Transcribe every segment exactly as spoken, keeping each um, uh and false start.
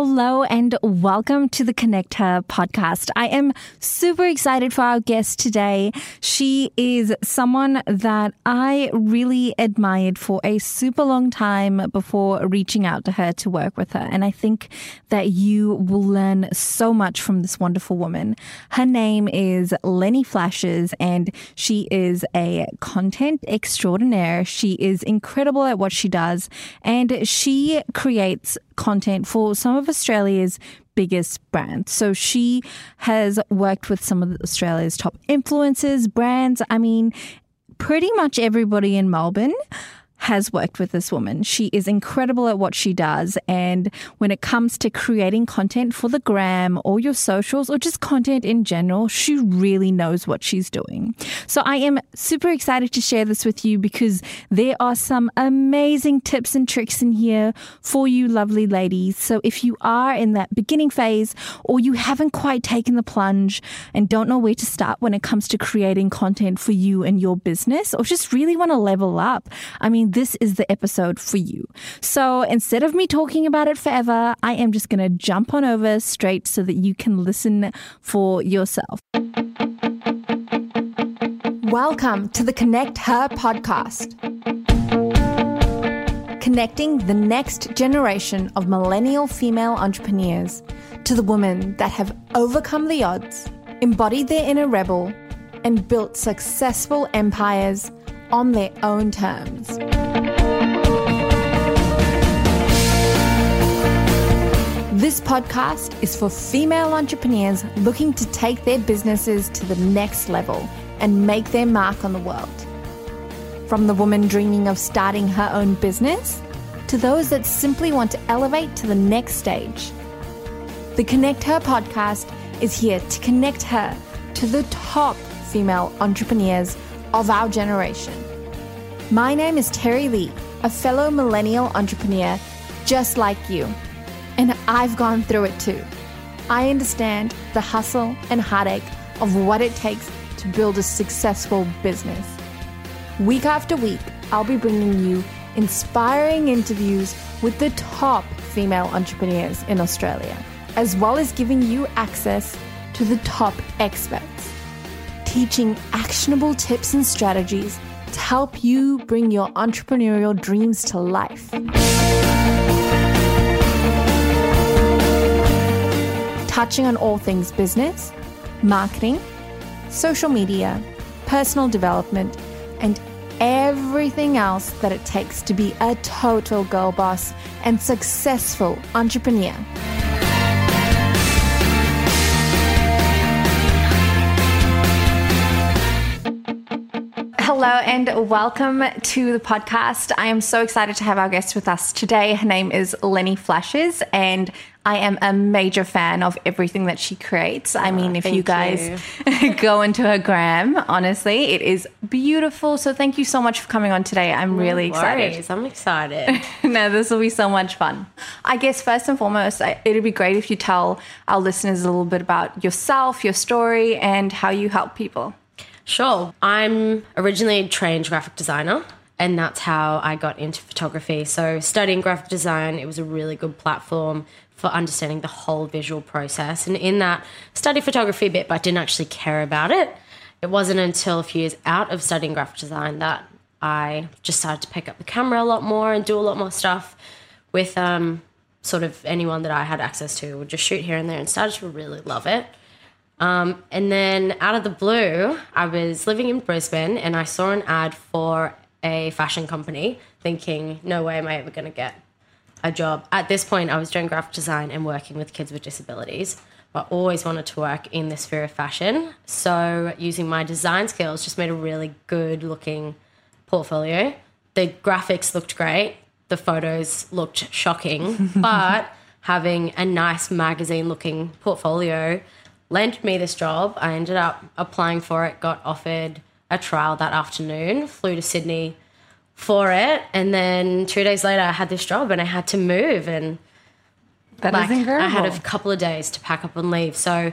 Hello and welcome to the Connect Her podcast. I am super excited for our guest today. She is someone that I really admired for a super long time before reaching out to her to work with her. And I think that you will learn so much from this wonderful woman. Her name is Lenny Flashes and she is a content extraordinaire. She is incredible at what she does and she creates content for some of Australia's biggest brands. So she has worked with some of Australia's top influencers, brands. I mean, pretty much everybody in Melbourne has worked with this woman. She is incredible at what she does. And when it comes to creating content for the gram or your socials or just content in general, she really knows what she's doing. So I am super excited to share this with you because there are some amazing tips and tricks in here for you lovely ladies. So if you are in that beginning phase or you haven't quite taken the plunge and don't know where to start when it comes to creating content for you and your business or just really want to level up, I mean, this is the episode for you. So instead of me talking about it forever, I am just going to jump on over straight so that you can listen for yourself. Welcome to the Connect Her podcast. Connecting the next generation of millennial female entrepreneurs to the women that have overcome the odds, embodied their inner rebel, and built successful empires on their own terms. This podcast is for female entrepreneurs looking to take their businesses to the next level and make their mark on the world. From the woman dreaming of starting her own business to those that simply want to elevate to the next stage. The Connect Her podcast is here to connect her to the top female entrepreneurs of our generation. My name is Terry Lee, a fellow millennial entrepreneur just like you, and I've gone through it too. I understand the hustle and heartache of what it takes to build a successful business. Week after week, I'll be bringing you inspiring interviews with the top female entrepreneurs in Australia, as well as giving you access to the top experts, teaching actionable tips and strategies to help you bring your entrepreneurial dreams to life. Touching on all things business, marketing, social media, personal development, and everything else that it takes to be a total girl boss and successful entrepreneur. Hello and welcome to the podcast. I am so excited to have our guest with us today. Her name is Lenny Flashes and I am a major fan of everything that she creates. I mean, if you guys go into her gram, honestly, it is beautiful. So thank you so much for coming on today. I'm really excited. I'm excited. No, this will be so much fun. I guess first and foremost, it would be great if you tell our listeners a little bit about yourself, your story, and how you help people. Sure. I'm originally a trained graphic designer and that's how I got into photography. So studying graphic design, it was a really good platform for understanding the whole visual process. And in that, studied photography a bit, but I didn't actually care about it. It wasn't until a few years out of studying graphic design that I just started to pick up the camera a lot more and do a lot more stuff with um, sort of anyone that I had access to. Would just shoot here and there and started to really love it. Um, and then out of the blue, I was living in Brisbane and I saw an ad for a fashion company thinking, no way am I ever going to get a job. At this point, I was doing graphic design and working with kids with disabilities, but always wanted to work in the sphere of fashion. So using my design skills just made a really good looking portfolio. The graphics looked great. The photos looked shocking, but having a nice magazine looking portfolio lent me this job. I ended up applying for it, got offered a trial that afternoon, flew to Sydney for it, and then two days later I had this job and I had to move. And that like, is incredible. I had a couple of days to pack up and leave. So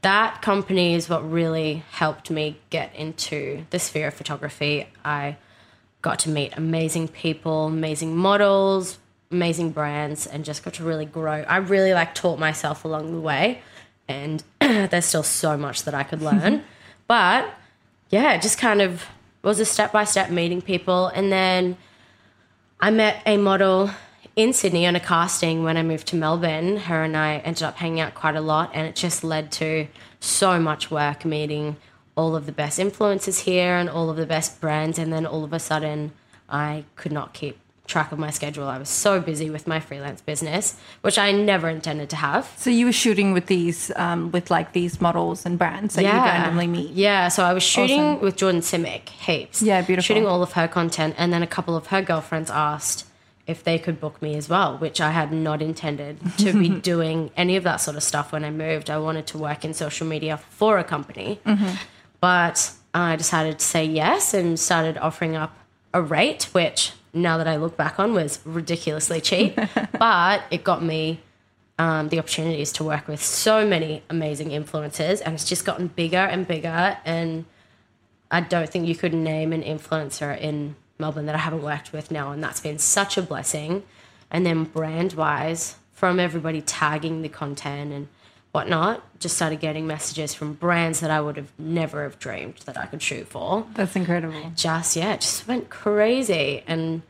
that company is what really helped me get into the sphere of photography. I got to meet amazing people, amazing models, amazing brands and just got to really grow. I really like taught myself along the way, and there's still so much that I could learn. But yeah, just kind of was a step-by-step meeting people. And then I met a model in Sydney on a casting when I moved to Melbourne. Her and I ended up hanging out quite a lot, and it just led to so much work, meeting all of the best influencers here and all of the best brands. And then all of a sudden I could not keep track of my schedule. I was so busy with my freelance business, which I never intended to have. So you were shooting with these, um, with like these models and brands that yeah. you randomly meet? Yeah. So I was shooting awesome. with Jordan Simic, heaps. Yeah, beautiful. Shooting all of her content. And then a couple of her girlfriends asked if they could book me as well, which I had not intended to be doing any of that sort of stuff when I moved. I wanted to work in social media for a company. Mm-hmm. But I decided to say yes and started offering up a rate, which now that I look back on was ridiculously cheap, but it got me um, the opportunities to work with so many amazing influencers, and it's just gotten bigger and bigger. And I don't think you could name an influencer in Melbourne that I haven't worked with now, and that's been such a blessing. And then brand-wise, from everybody tagging the content and whatnot, just started getting messages from brands that I would have never have dreamed that I could shoot for. That's incredible. Just, yeah, it just went crazy. And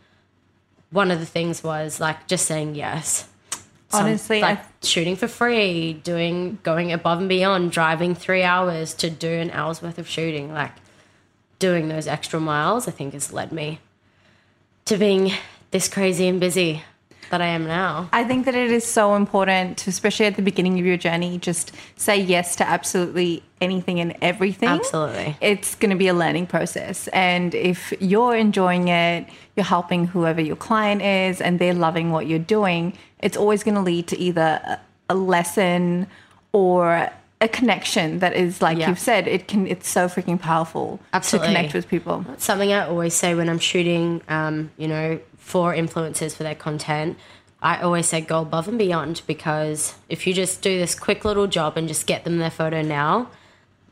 one of the things was, like, just saying yes. Some, Honestly. Like, I... shooting for free, doing, going above and beyond, driving three hours to do an hour's worth of shooting. Like, doing those extra miles, I think, has led me to being this crazy and busy that I am now. I think that it is so important to, especially at the beginning of your journey, just say yes to absolutely anything and everything. Absolutely. It's going to be a learning process. And if you're enjoying it, you're helping whoever your client is and they're loving what you're doing, it's always going to lead to either a lesson or a connection that is, like yeah. you've said, it can. It's so freaking powerful absolutely. To connect with people. That's something I always say when I'm shooting, um, you know, for influencers for their content, I always say go above and beyond, because if you just do this quick little job and just get them their photo now,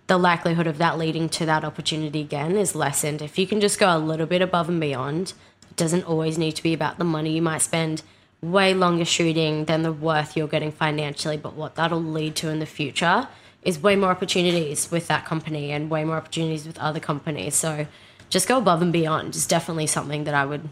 the likelihood of that leading to that opportunity again is lessened. If you can just go a little bit above and beyond, it doesn't always need to be about the money. You might spend way longer shooting than the worth you're getting financially, but what that'll lead to in the future is way more opportunities with that company and way more opportunities with other companies. So just go above and beyond is definitely something that I would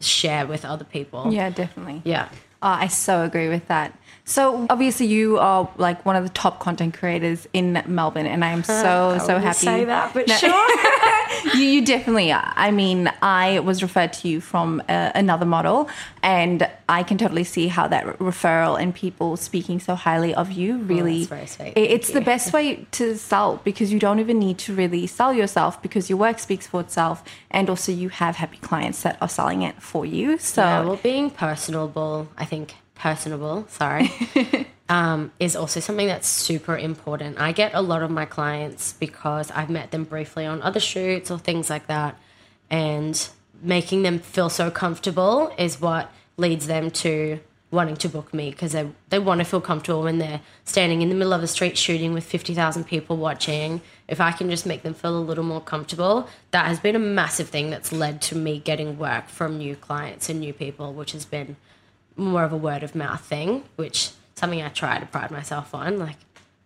share with other people. Yeah, definitely. Yeah. Oh, I so agree with that. So obviously you are like one of the top content creators in Melbourne, and I am so, uh, so happy. I wouldn't say that, but no. sure. you, you definitely are. I mean, I was referred to you from uh, another model, and I can totally see how that referral and people speaking so highly of you really, oh, that's very sweet. It, it's Thank the you. Best way to sell, because you don't even need to really sell yourself, because your work speaks for itself, and also you have happy clients that are selling it for you. So yeah, well, being personable, I think personable, sorry, um, is also something that's super important. I get a lot of my clients because I've met them briefly on other shoots or things like that, and making them feel so comfortable is what leads them to wanting to book me, because they, they want to feel comfortable when they're standing in the middle of the street shooting with fifty thousand people watching. If I can just make them feel a little more comfortable, that has been a massive thing that's led to me getting work from new clients and new people, which has been more of a word of mouth thing, which something I try to pride myself on. Like,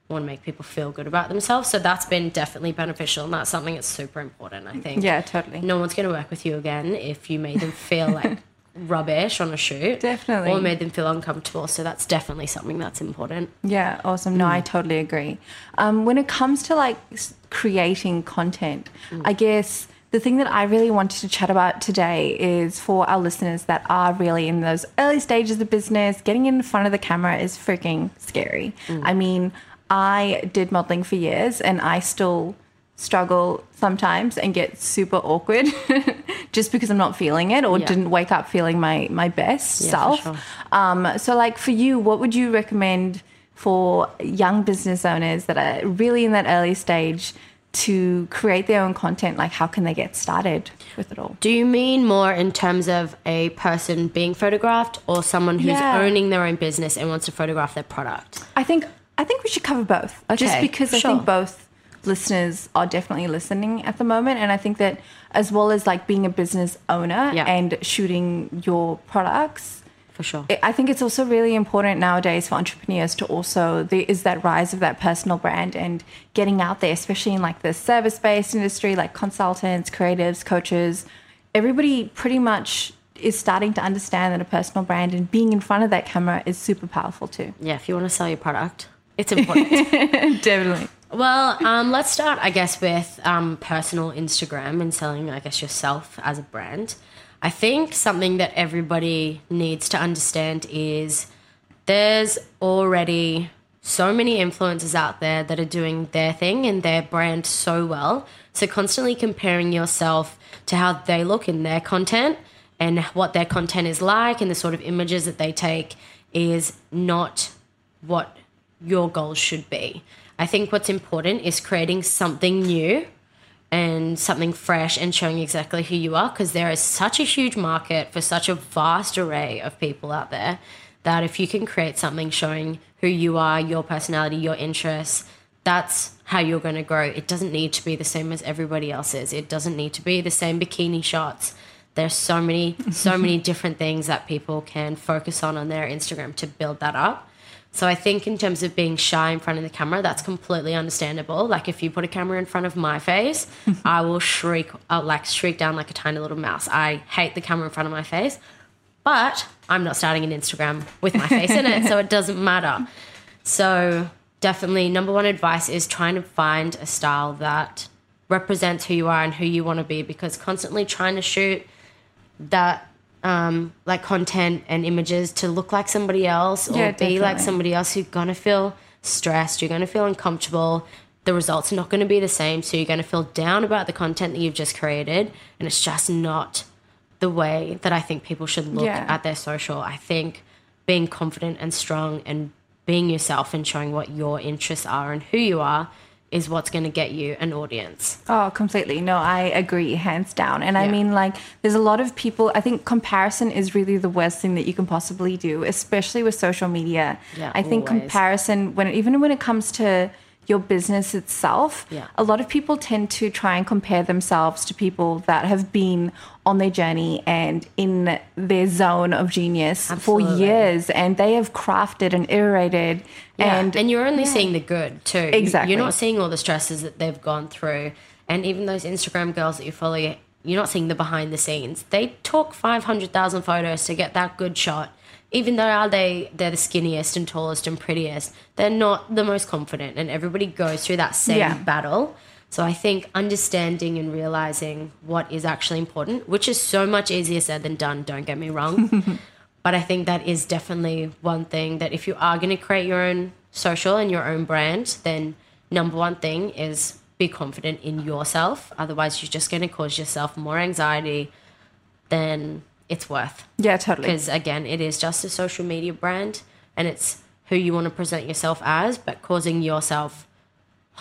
I want to make people feel good about themselves. So that's been definitely beneficial, and that's something that's super important, I think. Yeah, totally. No one's going to work with you again if you made them feel like rubbish on a shoot. Definitely. Or made them feel uncomfortable. So that's definitely something that's important. Yeah, awesome. No, mm. I totally agree. Um, when it comes to like creating content, mm. I guess the thing that I really wanted to chat about today is for our listeners that are really in those early stages of business, getting in front of the camera is freaking scary. Mm. I mean, I did modeling for years, and I still struggle sometimes and get super awkward just because I'm not feeling it or yeah. didn't wake up feeling my, my best yeah, self. For sure. Um, so like for you, what would you recommend for young business owners that are really in that early stage to create their own content? Like, how can they get started with it all? Do you mean more in terms of a person being photographed or someone who's yeah. owning their own business and wants to photograph their product? I think I think we should cover both. Okay. Just because sure. I think both listeners are definitely listening at the moment, and I think that as well as like being a business owner yeah. and shooting your products, For sure. I think it's also really important nowadays for entrepreneurs to also, there is that rise of that personal brand and getting out there, especially in like the service-based industry, like consultants, creatives, coaches, everybody pretty much is starting to understand that a personal brand and being in front of that camera is super powerful too. Yeah, if you want to sell your product, it's important. Definitely. Well, um, let's start, I guess, with um, personal Instagram and selling, I guess, yourself as a brand. I think something that everybody needs to understand is there's already so many influencers out there that are doing their thing and their brand so well. So constantly comparing yourself to how they look in their content and what their content is like and the sort of images that they take is not what your goals should be. I think what's important is creating something new and something fresh and showing exactly who you are, because there is such a huge market for such a vast array of people out there that if you can create something showing who you are, your personality, your interests, that's how you're going to grow. It doesn't need to be the same as everybody else's. It doesn't need to be the same bikini shots. There's so many, so many different things that people can focus on on their Instagram to build that up. So I think in terms of being shy in front of the camera, that's completely understandable. Like if you put a camera in front of my face, I will shriek, I'll like shriek down like a tiny little mouse. I hate the camera in front of my face, but I'm not starting an Instagram with my face in it, so it doesn't matter. So definitely number one advice is trying to find a style that represents who you are and who you want to be, because constantly trying to shoot that Um, like content and images to look like somebody else or yeah, be definitely. like somebody else, you're going to feel stressed, you're going to feel uncomfortable, the results are not going to be the same, so you're going to feel down about the content that you've just created, and it's just not the way that I think people should look yeah. at their social. I think being confident and strong and being yourself and showing what your interests are and who you are is what's going to get you an audience. Oh, completely. No, I agree, hands down. And yeah. I mean, like, there's a lot of people, I think comparison is really the worst thing that you can possibly do, especially with social media. Yeah, I think always. comparison, when even when it comes to your business itself, yeah. a lot of people tend to try and compare themselves to people that have been on their journey and in their zone of genius Absolutely. for years, and they have crafted and iterated. Yeah. And, and you're only yeah. seeing the good too. Exactly. You're not seeing all the stresses that they've gone through. And even those Instagram girls that you follow, you're not seeing the behind the scenes. They took five hundred thousand photos to get that good shot. Even though are they, they're the skinniest and tallest and prettiest, they're not the most confident, and everybody goes through that same yeah. battle. So I think understanding and realising what is actually important, which is so much easier said than done, don't get me wrong. But I think that is definitely one thing that if you are going to create your own social and your own brand, then number one thing is be confident in yourself. Otherwise, you're just going to cause yourself more anxiety than it's worth. Yeah, totally. Because, again, it is just a social media brand and it's who you want to present yourself as, but causing yourself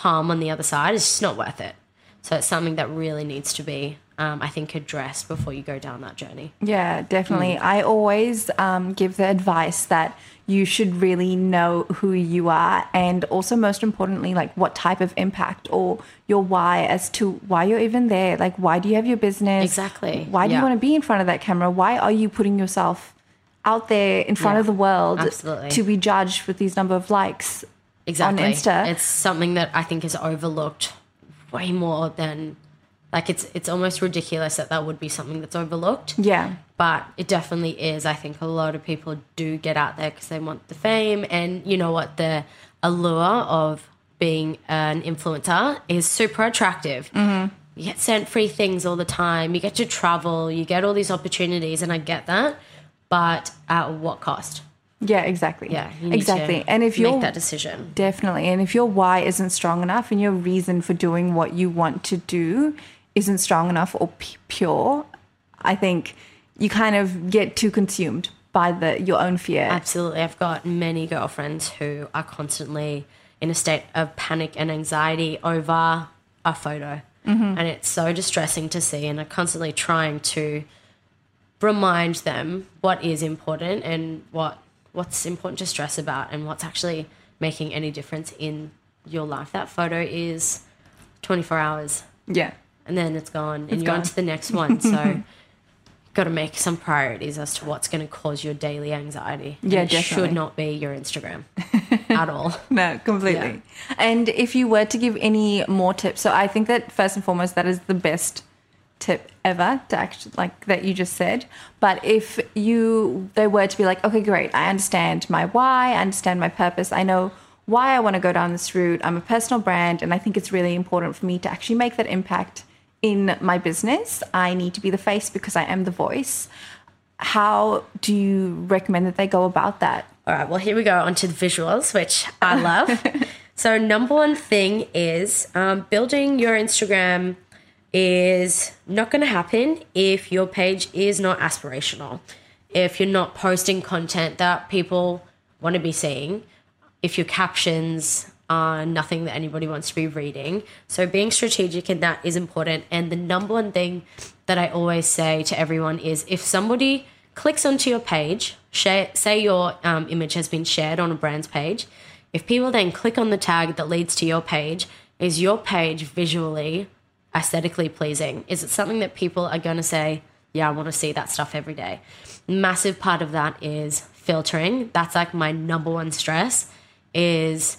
harm on the other side is just not worth it. So it's something that really needs to be, um, I think, addressed before you go down that journey. Yeah, definitely. Mm. I always um, give the advice that you should really know who you are, and also most importantly, like what type of impact or your why as to why you're even there. Like, why do you have your business? Exactly. Why do yeah. you want to be in front of that camera? Why are you putting yourself out there in front yeah, of the world absolutely. to be judged with these number of likes exactly. on Insta? It's something that I think is overlooked way more than, like, it's it's almost ridiculous that that would be something that's overlooked. Yeah. But it definitely is. I think a lot of people do get out there because they want the fame, and you know what, the allure of being an influencer is super attractive. Mm-hmm. You get sent free things all the time. You get to travel. You get all these opportunities, and I get that. But at what cost? Yeah, exactly. Yeah, you need exactly. to and if you make that decision, definitely. And if your why isn't strong enough, and your reason for doing what you want to do isn't strong enough or p- pure, I think you kind of get too consumed by the your own fear. Absolutely. I've got many girlfriends who are constantly in a state of panic and anxiety over a photo, mm-hmm. and it's so distressing to see. And I'm constantly trying to remind them what is important and what. what's important to stress about and what's actually making any difference in your life. That photo is twenty-four hours. Yeah. And then it's gone, it's and you're gone. on to the next one. So got to make some priorities as to what's going to cause your daily anxiety. Yeah, and it definitely should not be your Instagram at all. No, completely. Yeah. And if you were to give any more tips, so I think that first and foremost, that is the best tip ever to actually, like that you just said. But if you, they were to be like, okay, great, I understand my why, I understand my purpose, I know why I want to go down this route, I'm a personal brand, and I think it's really important for me to actually make that impact in my business, I need to be the face because I am the voice. How do you recommend that they go about that? All right, well, here we go on to the visuals, which I love. So number one thing is um, building your Instagram is not going to happen if your page is not aspirational, if you're not posting content that people want to be seeing, if your captions are nothing that anybody wants to be reading. So being strategic in that is important. And the number one thing that I always say to everyone is if somebody clicks onto your page, share, say your um, image has been shared on a brand's page, if people then click on the tag that leads to your page, is your page visually, aesthetically pleasing? Is it something that people are going to say, yeah, I want to see that stuff every day? Massive part of that is filtering. That's like my number one stress is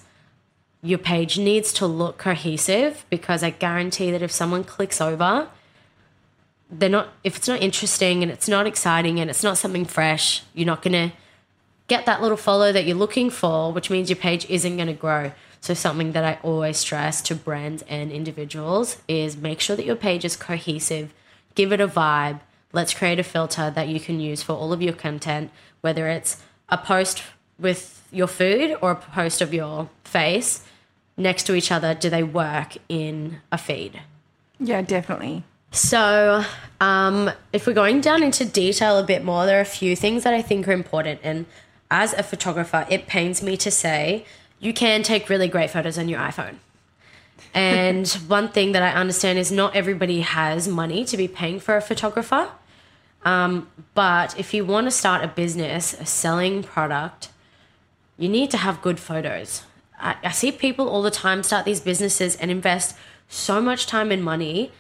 your page needs to look cohesive, because I guarantee that if someone clicks over, they're not, if it's not interesting and it's not exciting and it's not something fresh, you're not going to get that little follow that you're looking for, which means your page isn't going to grow. So something that I always stress to brands and individuals is make sure that your page is cohesive, give it a vibe. Let's create a filter that you can use for all of your content, whether it's a post with your food or a post of your face next to each other. Do they work in a feed? Yeah, definitely. So um, if we're going down into detail a bit more, there are a few things that I think are important. And as a photographer, it pains me to say you can take really great photos on your iPhone. And one thing that I understand is not everybody has money to be paying for a photographer. Um, but if you want to start a business, a selling product, you need to have good photos. I, I see people all the time start these businesses and invest so much time and money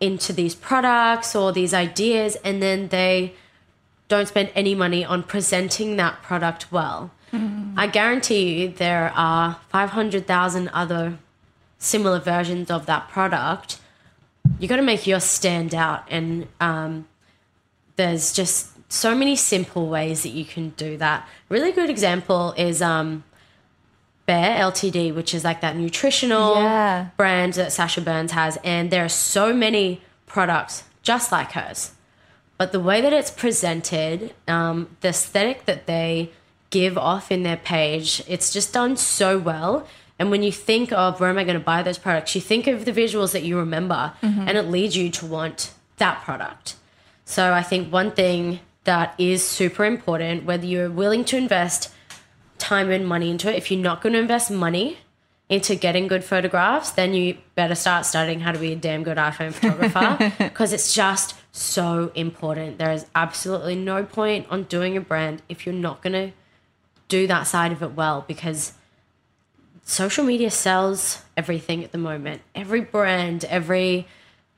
into these products or these ideas, and then they don't spend any money on presenting that product well. Mm-hmm. I guarantee you there are five hundred thousand other similar versions of that product. You got to make yours stand out, and um, there's just so many simple ways that you can do that. Really good example is um, Bear L T D, which is like that nutritional yeah. brand that Sasha Burns has. And there are so many products just like hers. But the way that it's presented, um, the aesthetic that they give off in their page, it's just done so well. And when you think of where am I going to buy those products, you think of the visuals that you remember mm-hmm. and it leads you to want that product. So I think one thing that is super important, whether you're willing to invest time and money into it. If you're not going to invest money into getting good photographs, then you better start studying how to be a damn good iPhone photographer, because it's just so important. There is absolutely no point on doing a brand if you're not going to do that side of it well, because social media sells everything at the moment. Every brand, every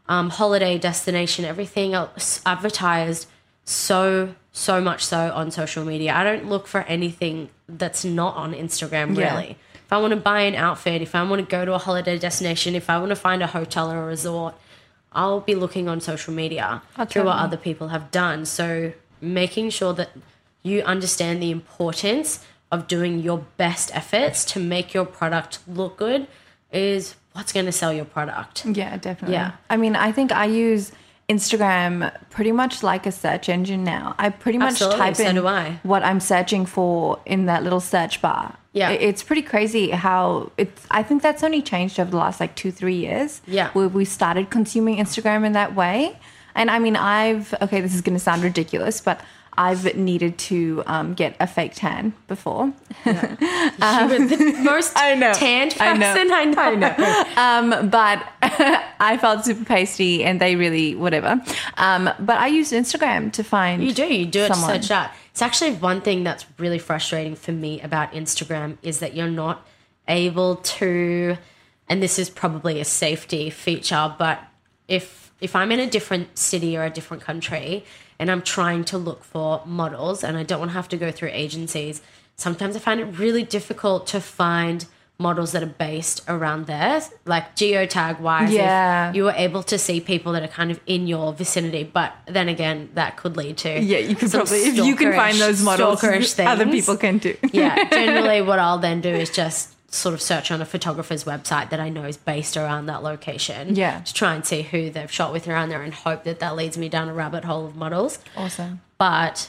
um, holiday destination, everything else advertised So, so much so on social media. I don't look for anything that's not on Instagram, really. Yeah. If I want to buy an outfit, if I want to go to a holiday destination, if I want to find a hotel or a resort, I'll be looking on social media I'll through what me. other people have done. So making sure that you understand the importance of doing your best efforts to make your product look good is what's going to sell your product. Yeah, definitely. Yeah. I mean, I think I use Instagram pretty much like a search engine now. I pretty much Absolutely, type so in do I. what I'm searching for in that little search bar. Yeah. It's pretty crazy how it's, I think that's only changed over the last like two, three years. Yeah. Where we started consuming Instagram in that way. And I mean, I've, okay, this is going to sound ridiculous, but I've needed to um, get a fake tan before. Yeah. um, you were the most I know, tanned person I know. I know. I know. Um, but I felt super pasty and they really, whatever. Um, but I used Instagram to find You do. You do it someone. to search that. It's actually one thing that's really frustrating for me about Instagram is that you're not able to, and this is probably a safety feature, but if if I'm in a different city or a different country and I'm trying to look for models and I don't want to have to go through agencies, sometimes I find it really difficult to find models that are based around there, like geotag-wise. Yeah. If you were able to see people that are kind of in your vicinity, but then again, that could lead to yeah, you could probably if you can find those models, things. Other people can too. Yeah, generally, what I'll then do is just sort of search on a photographer's website that I know is based around that location. Yeah, to try and see who they've shot with around there, and hope that that leads me down a rabbit hole of models. Awesome. But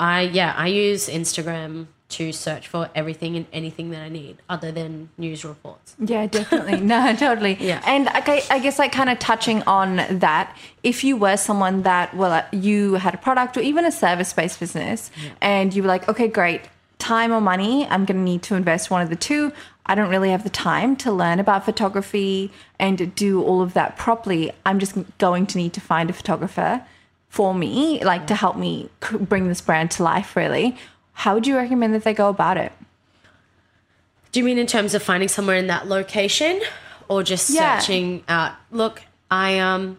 I yeah I use Instagram to search for everything and anything that I need other than news reports. Yeah, definitely. No, totally. Yeah. And I, I guess like kind of touching on that, if you were someone that, well, you had a product or even a service-based business yeah. and you were like, okay, great, time or money, I'm going to need to invest one of the two. I don't really have the time to learn about photography and do all of that properly. I'm just going to need to find a photographer for me, like yeah. to help me bring this brand to life, really. How would you recommend that they go about it? Do you mean in terms of finding somewhere in that location or just yeah. searching out? Look, I um,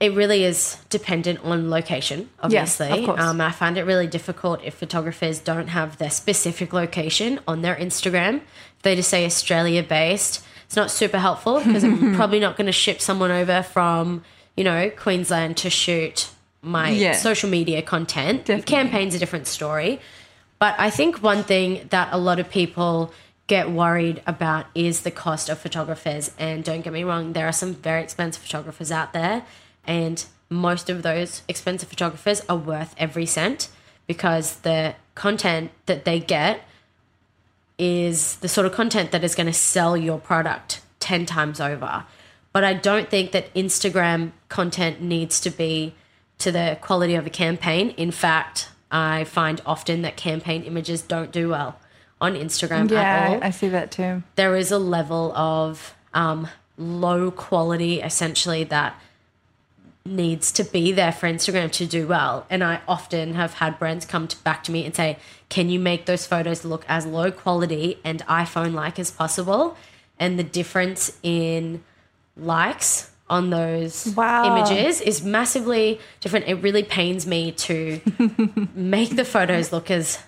it really is dependent on location, obviously. Yeah, of course. Um, I find it really difficult if photographers don't have their specific location on their Instagram. If they just say Australia-based, it's not super helpful because I'm probably not going to ship someone over from, you know, Queensland to shoot my yeah. social media content. Definitely. Campaign's a different story. But I think one thing that a lot of people get worried about is the cost of photographers. And don't get me wrong, there are some very expensive photographers out there, and most of those expensive photographers are worth every cent because the content that they get is the sort of content that is going to sell your product ten times over. But I don't think that Instagram content needs to be to the quality of a campaign. In fact, I find often that campaign images don't do well on Instagram yeah, at all. Yeah, I see that too. There is a level of um, low quality, essentially, that needs to be there for Instagram to do well. And I often have had brands come to, back to me and say, can you make those photos look as low quality and iPhone-like as possible? And the difference in likes on those wow. images is massively different. It really pains me to make the photos look as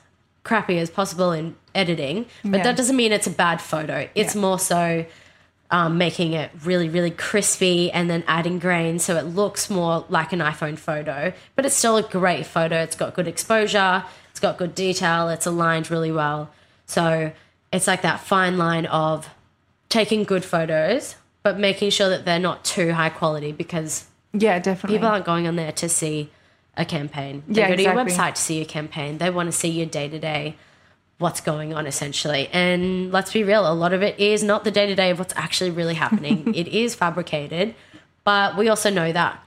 crappy as possible in editing, but yeah. that doesn't mean it's a bad photo. It's yeah. more so um, making it really, really crispy and then adding grains so it looks more like an iPhone photo, but it's still a great photo. It's got good exposure. It's got good detail. It's aligned really well. So it's like that fine line of taking good photos but making sure that they're not too high quality, because yeah, definitely, people aren't going on there to see a campaign. They yeah, go to exactly. your website to see your campaign. They want to see your day-to-day, what's going on essentially. And let's be real, a lot of it is not the day-to-day of what's actually really happening. It is fabricated, but we also know that.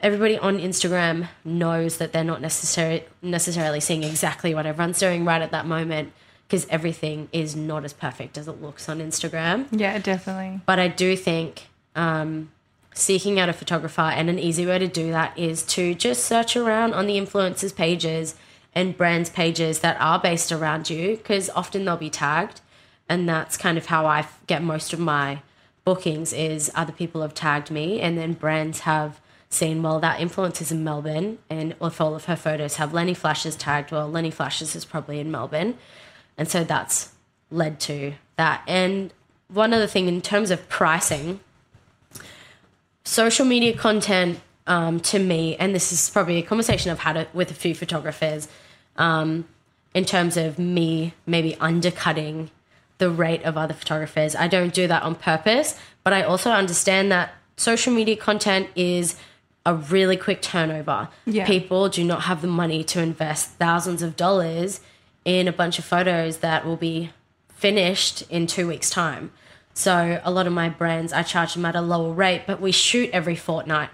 Everybody on Instagram knows that they're not necessarily necessarily seeing exactly what everyone's doing right at that moment, because everything is not as perfect as it looks on Instagram. Yeah, definitely. But I do think um, seeking out a photographer, and an easy way to do that is to just search around on the influencers' pages and brands' pages that are based around you, because often they'll be tagged, and that's kind of how I get most of my bookings is other people have tagged me, and then brands have seen, well, that influencer's in Melbourne, and if all of her photos have Lenny Flashes tagged, well, Lenny Flashes is probably in Melbourne. And so that's led to that. And one other thing in terms of pricing, social media content um, to me, and this is probably a conversation I've had with a few photographers um, in terms of me maybe undercutting the rate of other photographers. I don't do that on purpose, but I also understand that social media content is a really quick turnover. Yeah. People do not have the money to invest thousands of dollars in a bunch of photos that will be finished in two weeks' time. So a lot of my brands, I charge them at a lower rate, but we shoot every fortnight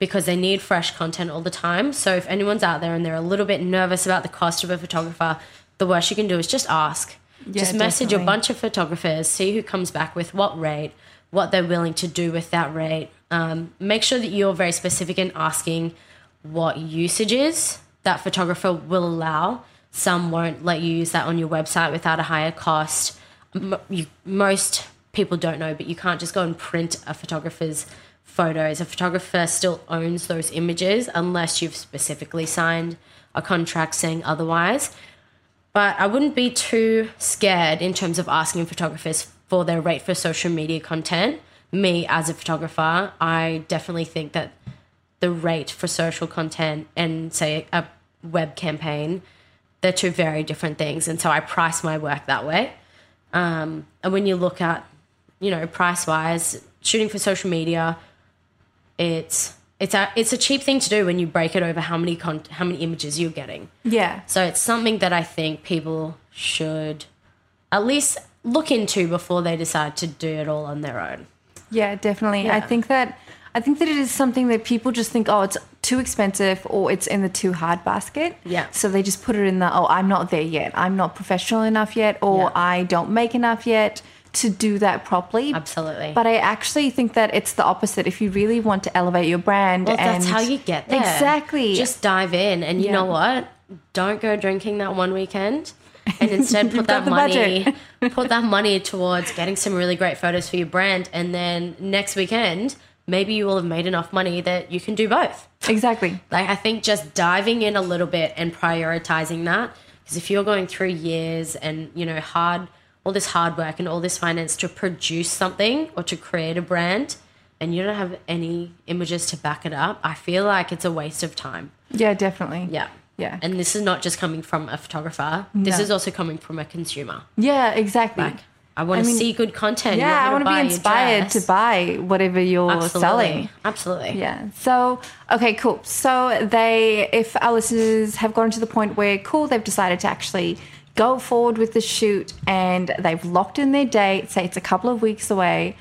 because they need fresh content all the time. So if anyone's out there and they're a little bit nervous about the cost of a photographer, the worst you can do is just ask. Yeah, just message definitely. a bunch of photographers, see who comes back with what rate, what they're willing to do with that rate. Um, make sure that you're very specific in asking what usages that photographer will allow. Some won't let you use that on your website without a higher cost. M- you, most people don't know, but you can't just go and print a photographer's photos. A photographer still owns those images unless you've specifically signed a contract saying otherwise. But I wouldn't be too scared in terms of asking photographers for their rate for social media content. Me as a photographer, I definitely think that the rate for social content and, say, a web campaign, they're two very different things. And so I price my work that way. Um, and when you look at, you know, price-wise, shooting for social media, it's it's a it's a cheap thing to do when you break it over how many con- how many images you're getting. Yeah. So it's something that I think people should at least look into before they decide to do it all on their own. Yeah, definitely. Yeah. I think that I think that it is something that people just think, oh, it's too expensive or it's in the too hard basket. Yeah. So they just put it in the, oh, I'm not there yet. I'm not professional enough yet, or yeah. I don't make enough yet to do that properly. Absolutely. But I actually think that it's the opposite. If you really want to elevate your brand. Well, and that's how you get there. Exactly. Just dive in, and you yeah. know what? Don't go drinking that one weekend. And instead put that money put that money towards getting some really great photos for your brand, and then next weekend maybe you will have made enough money that you can do both. Exactly. Like, I think just diving in a little bit and prioritizing that, because if you're going through years and, you know, hard all this hard work and all this finance to produce something or to create a brand, and you don't have any images to back it up, I feel like it's a waste of time. Yeah, definitely. Yeah. Yeah. And this is not just coming from a photographer. No. This is also coming from a consumer. Yeah, exactly. Like, I want I to mean, see good content. Yeah, I want to be inspired to buy whatever you're Absolutely. selling. Absolutely. Yeah. So, okay, cool. So they, if our listeners have gotten to the point where, cool, they've decided to actually go forward with the shoot and they've locked in their date, say it's a couple of weeks away,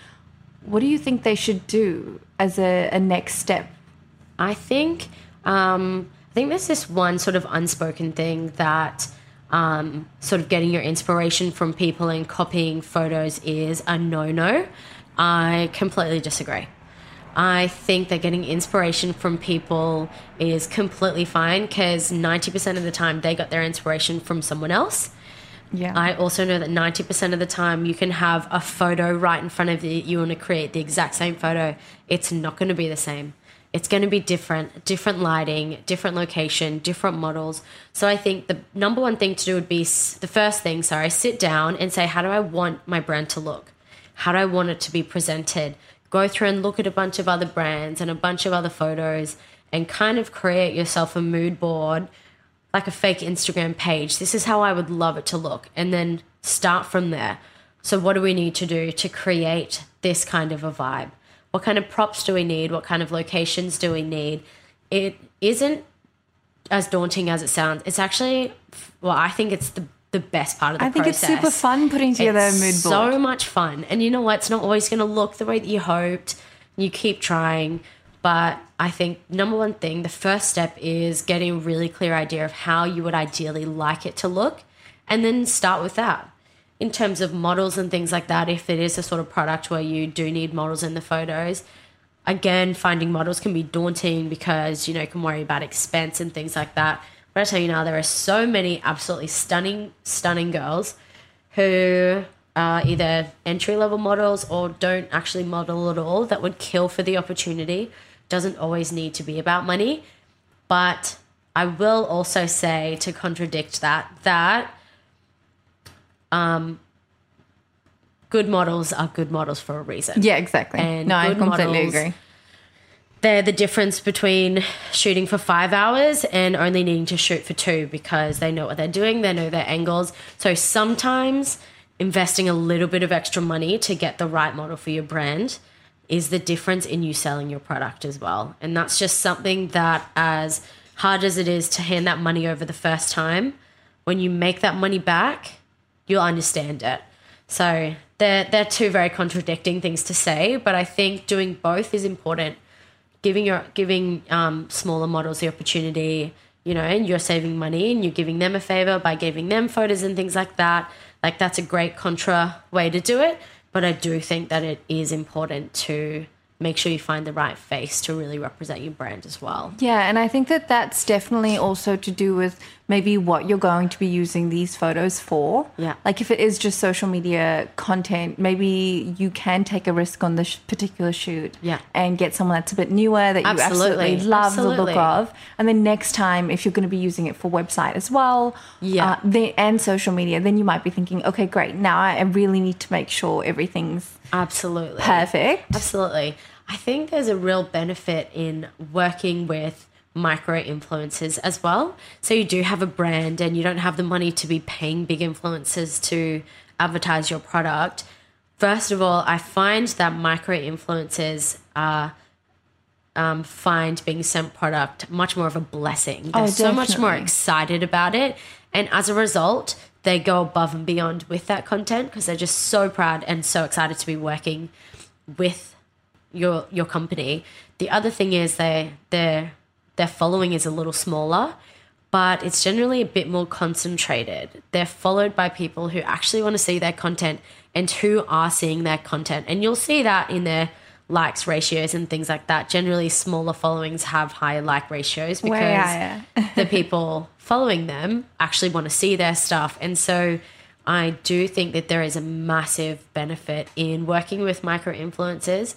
what do you think they should do as a, a next step? I think... Um, I think there's this one sort of unspoken thing that um, sort of getting your inspiration from people and copying photos is a no-no. I completely disagree. I think that getting inspiration from people is completely fine, because ninety percent of the time they got their inspiration from someone else. Yeah. I also know that ninety percent of the time you can have a photo right in front of you, you want to create the exact same photo. It's not going to be the same. It's going to be different, different lighting, different location, different models. So I think the number one thing to do would be the first thing, sorry, sit down and say, how do I want my brand to look? How do I want it to be presented? Go through and look at a bunch of other brands and a bunch of other photos and kind of create yourself a mood board, like a fake Instagram page. This is how I would love it to look. And then start from there. So what do we need to do to create this kind of a vibe? What kind of props do we need? What kind of locations do we need? It isn't as daunting as it sounds. It's actually, well, I think it's the, the best part of the process. I think it's super fun putting together a mood board. It's so much fun. And you know what? It's not always going to look the way that you hoped. You keep trying. But I think number one thing, the first step is getting a really clear idea of how you would ideally like it to look, and then start with that. In terms of models and things like that, if it is a sort of product where you do need models in the photos, again, finding models can be daunting because, you know, you can worry about expense and things like that. But I tell you now, there are so many absolutely stunning, stunning girls who are either entry-level models or don't actually model at all that would kill for the opportunity. Doesn't always need to be about money. But I will also say, to contradict that, that... Um, good models are good models for a reason. Yeah, exactly. And no, I completely models, agree. They're the difference between shooting for five hours and only needing to shoot for two, because they know what they're doing. They know their angles. So sometimes investing a little bit of extra money to get the right model for your brand is the difference in you selling your product as well. And that's just something that, as hard as it is to hand that money over the first time, when you make that money back, you'll understand it. So they're, they're two very contradicting things to say, but I think doing both is important. Giving your giving um, smaller models the opportunity, you know, and you're saving money and you're giving them a favor by giving them photos and things like that. Like, that's a great contra way to do it, but I do think that it is important to make sure you find the right face to really represent your brand as well. Yeah, and I think that that's definitely also to do with maybe what you're going to be using these photos for. Yeah. Like if it is just social media content, maybe you can take a risk on this particular shoot yeah. and get someone that's a bit newer that absolutely. You absolutely love absolutely. The look of. And then next time, if you're going to be using it for website as well yeah. uh, then, and social media, then you might be thinking, okay, great. Now I really need to make sure everything's absolutely perfect. Absolutely. I think there's a real benefit in working with micro-influencers as well. So you do have a brand and you don't have the money to be paying big influencers to advertise your product. First of all, I find that micro-influencers are, um, find being sent product much more of a blessing. They're oh, so much more excited about it. And as a result, they go above and beyond with that content because they're just so proud and so excited to be working with your your company. The other thing is they their their following is a little smaller, but it's generally a bit more concentrated. They're followed by people who actually want to see their content and who are seeing their content. And you'll see that in their likes ratios and things like that. Generally, smaller followings have higher like ratios because the people following them actually want to see their stuff. And so I do think that there is a massive benefit in working with micro-influencers.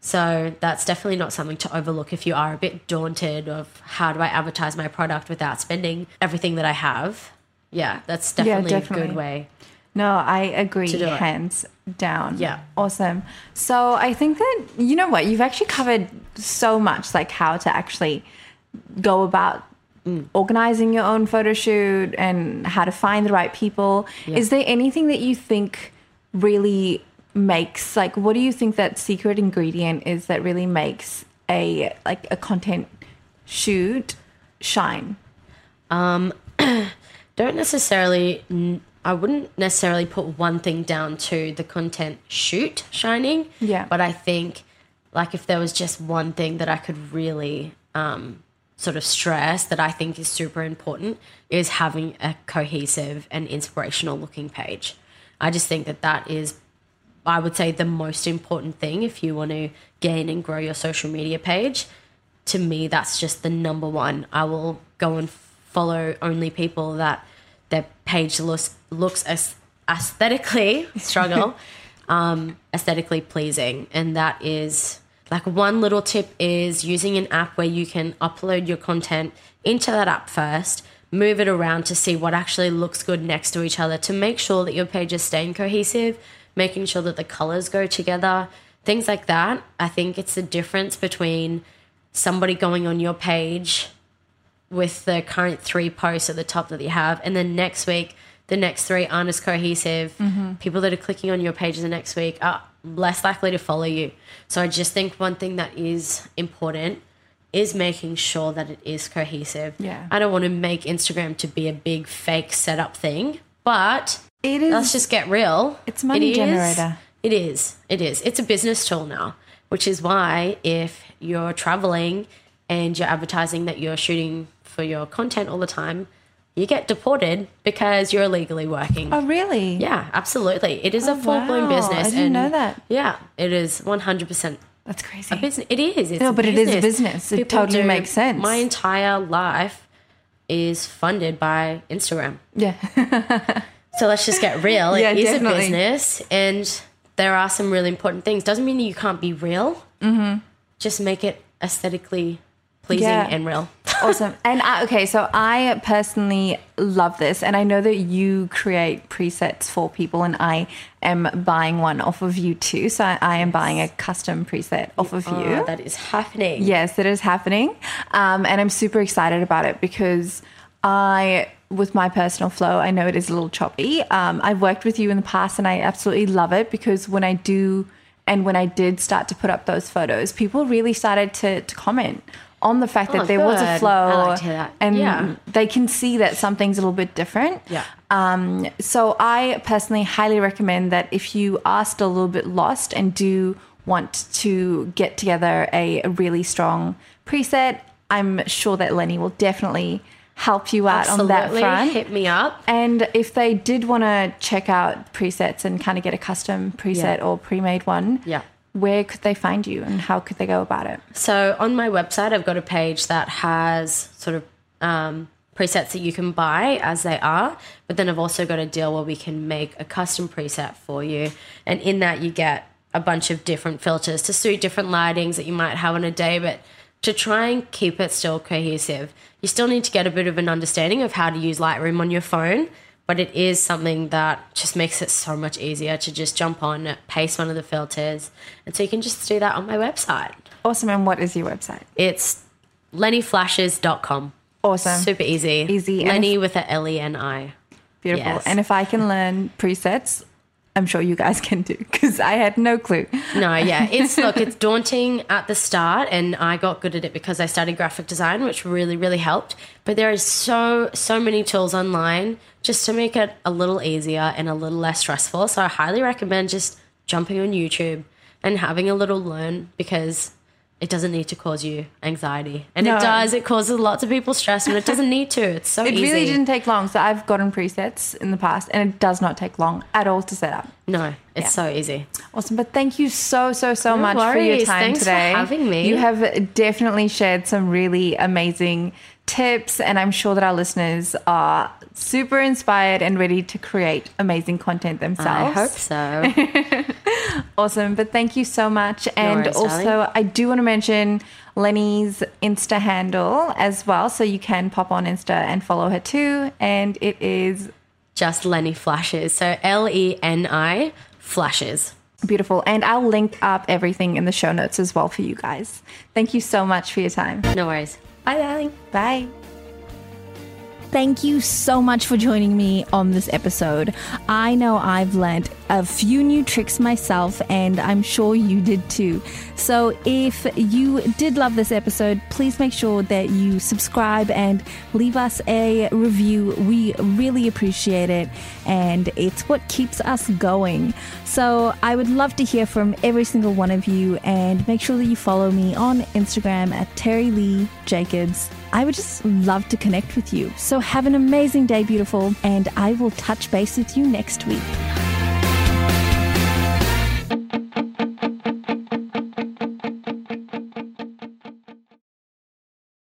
So that's definitely not something to overlook if you are a bit daunted of how do I advertise my product without spending everything that I have. Yeah, that's definitely, yeah, definitely. A good way. No, I agree, hands it. Down. Yeah. Awesome. So I think that, you know what, you've actually covered so much, like how to actually go about mm. organizing your own photo shoot and how to find the right people. Yeah. Is there anything that you think really makes, like, what do you think that secret ingredient is that really makes a like a content shoot shine? Um, don't necessarily, I wouldn't necessarily put one thing down to the content shoot shining. Yeah. But I think, like, if there was just one thing that I could really um, sort of stress that I think is super important is having a cohesive and inspirational looking page. I just think that that is, I would say, the most important thing if you want to gain and grow your social media page. To me, that's just the number one. I will go and follow only people that their page looks, looks as aesthetically, struggle, um, aesthetically pleasing. And that is, like, one little tip is using an app where you can upload your content into that app first, move it around to see what actually looks good next to each other to make sure that your page is staying cohesive, making sure that the colors go together, things like that. I think it's the difference between somebody going on your page with the current three posts at the top that you have, and then next week, the next three aren't as cohesive. Mm-hmm. People that are clicking on your page the next week are less likely to follow you. So I just think one thing that is important is making sure that it is cohesive. Yeah. I don't want to make Instagram to be a big fake setup thing, but it is. Let's just get real. It's money it generator. It is. It is. It's a business tool now, which is why if you're traveling and you're advertising that you're shooting for your content all the time, you get deported because you're illegally working. Oh, really? Yeah, absolutely. It is oh, a full-blown wow. business. I didn't and know that. Yeah, it is one hundred percent. That's crazy. A business. It is. It's no, but a business. It is business. It People totally do, makes sense. My entire life is funded by Instagram. Yeah. So let's just get real. It yeah, is definitely. A business, and there are some really important things. Doesn't mean that you can't be real. Mm-hmm. Just make it aesthetically pleasing yeah. and real. Awesome. And I, okay, so I personally love this, and I know that you create presets for people, and I am buying one off of you too. So I, I am buying a custom preset off of oh, you. That is happening. Yes, that is happening. Um, and I'm super excited about it because I... with my personal flow, I know it is a little choppy. Um, I've worked with you in the past and I absolutely love it because when I do and when I did start to put up those photos, people really started to, to comment on the fact oh, that there good. Was a flow I like to hear that. And yeah. they can see that something's a little bit different. Yeah. Um, so I personally highly recommend that if you are still a little bit lost and do want to get together a, a really strong preset, I'm sure that Lenny will definitely help you out absolutely. On that front. Hit me up. And if they did want to check out presets and kind of get a custom preset yeah. or pre-made one, yeah. where could they find you and how could they go about it? So on my website, I've got a page that has sort of um, presets that you can buy as they are, but then I've also got a deal where we can make a custom preset for you, and in that you get a bunch of different filters to suit different lightings that you might have on a day, but to try and keep it still cohesive. You still need to get a bit of an understanding of how to use Lightroom on your phone, but it is something that just makes it so much easier to just jump on, paste one of the filters, and so you can just do that on my website. Awesome. And what is your website? It's Lenny Flashes dot com. Awesome. Super easy. Easy. Lenny if, with an L E N I. Beautiful. Yes. And if I can learn presets, I'm sure you guys can do, because I had no clue. No, yeah. It's look, it's daunting at the start, and I got good at it because I studied graphic design, which really, really helped. But there is so, so many tools online just to make it a little easier and a little less stressful. So I highly recommend just jumping on YouTube and having a little learn, because it doesn't need to cause you anxiety. And no. It does. It causes lots of people stress, and it doesn't need to. It's so it easy. It really didn't take long. So I've gotten presets in the past, and it does not take long at all to set up. No, it's yeah. so easy. Awesome. But thank you so, so, so no much worries. for your time Thanks today. Thanks for having me. You have definitely shared some really amazing tips, and I'm sure that our listeners are super inspired and ready to create amazing content themselves. I hope so. Awesome. But thank you so much. No and worries, also darling. I do want to mention Lenny's Insta handle as well, so you can pop on Insta and follow her too, and it is just Lenny Flashes. So L E N I Flashes. Beautiful. And I'll link up everything in the show notes as well for you guys. Thank you so much for your time. No worries. Bye, darling. Bye. Thank you so much for joining me on this episode. I know I've learned a few new tricks myself, and I'm sure you did too. So if you did love this episode, please make sure that you subscribe and leave us a review. We really appreciate it, and it's what keeps us going. So I would love to hear from every single one of you, and make sure that you follow me on Instagram at Terry Lee Jacobs. I would just love to connect with you. So have an amazing day, beautiful, and I will touch base with you next week.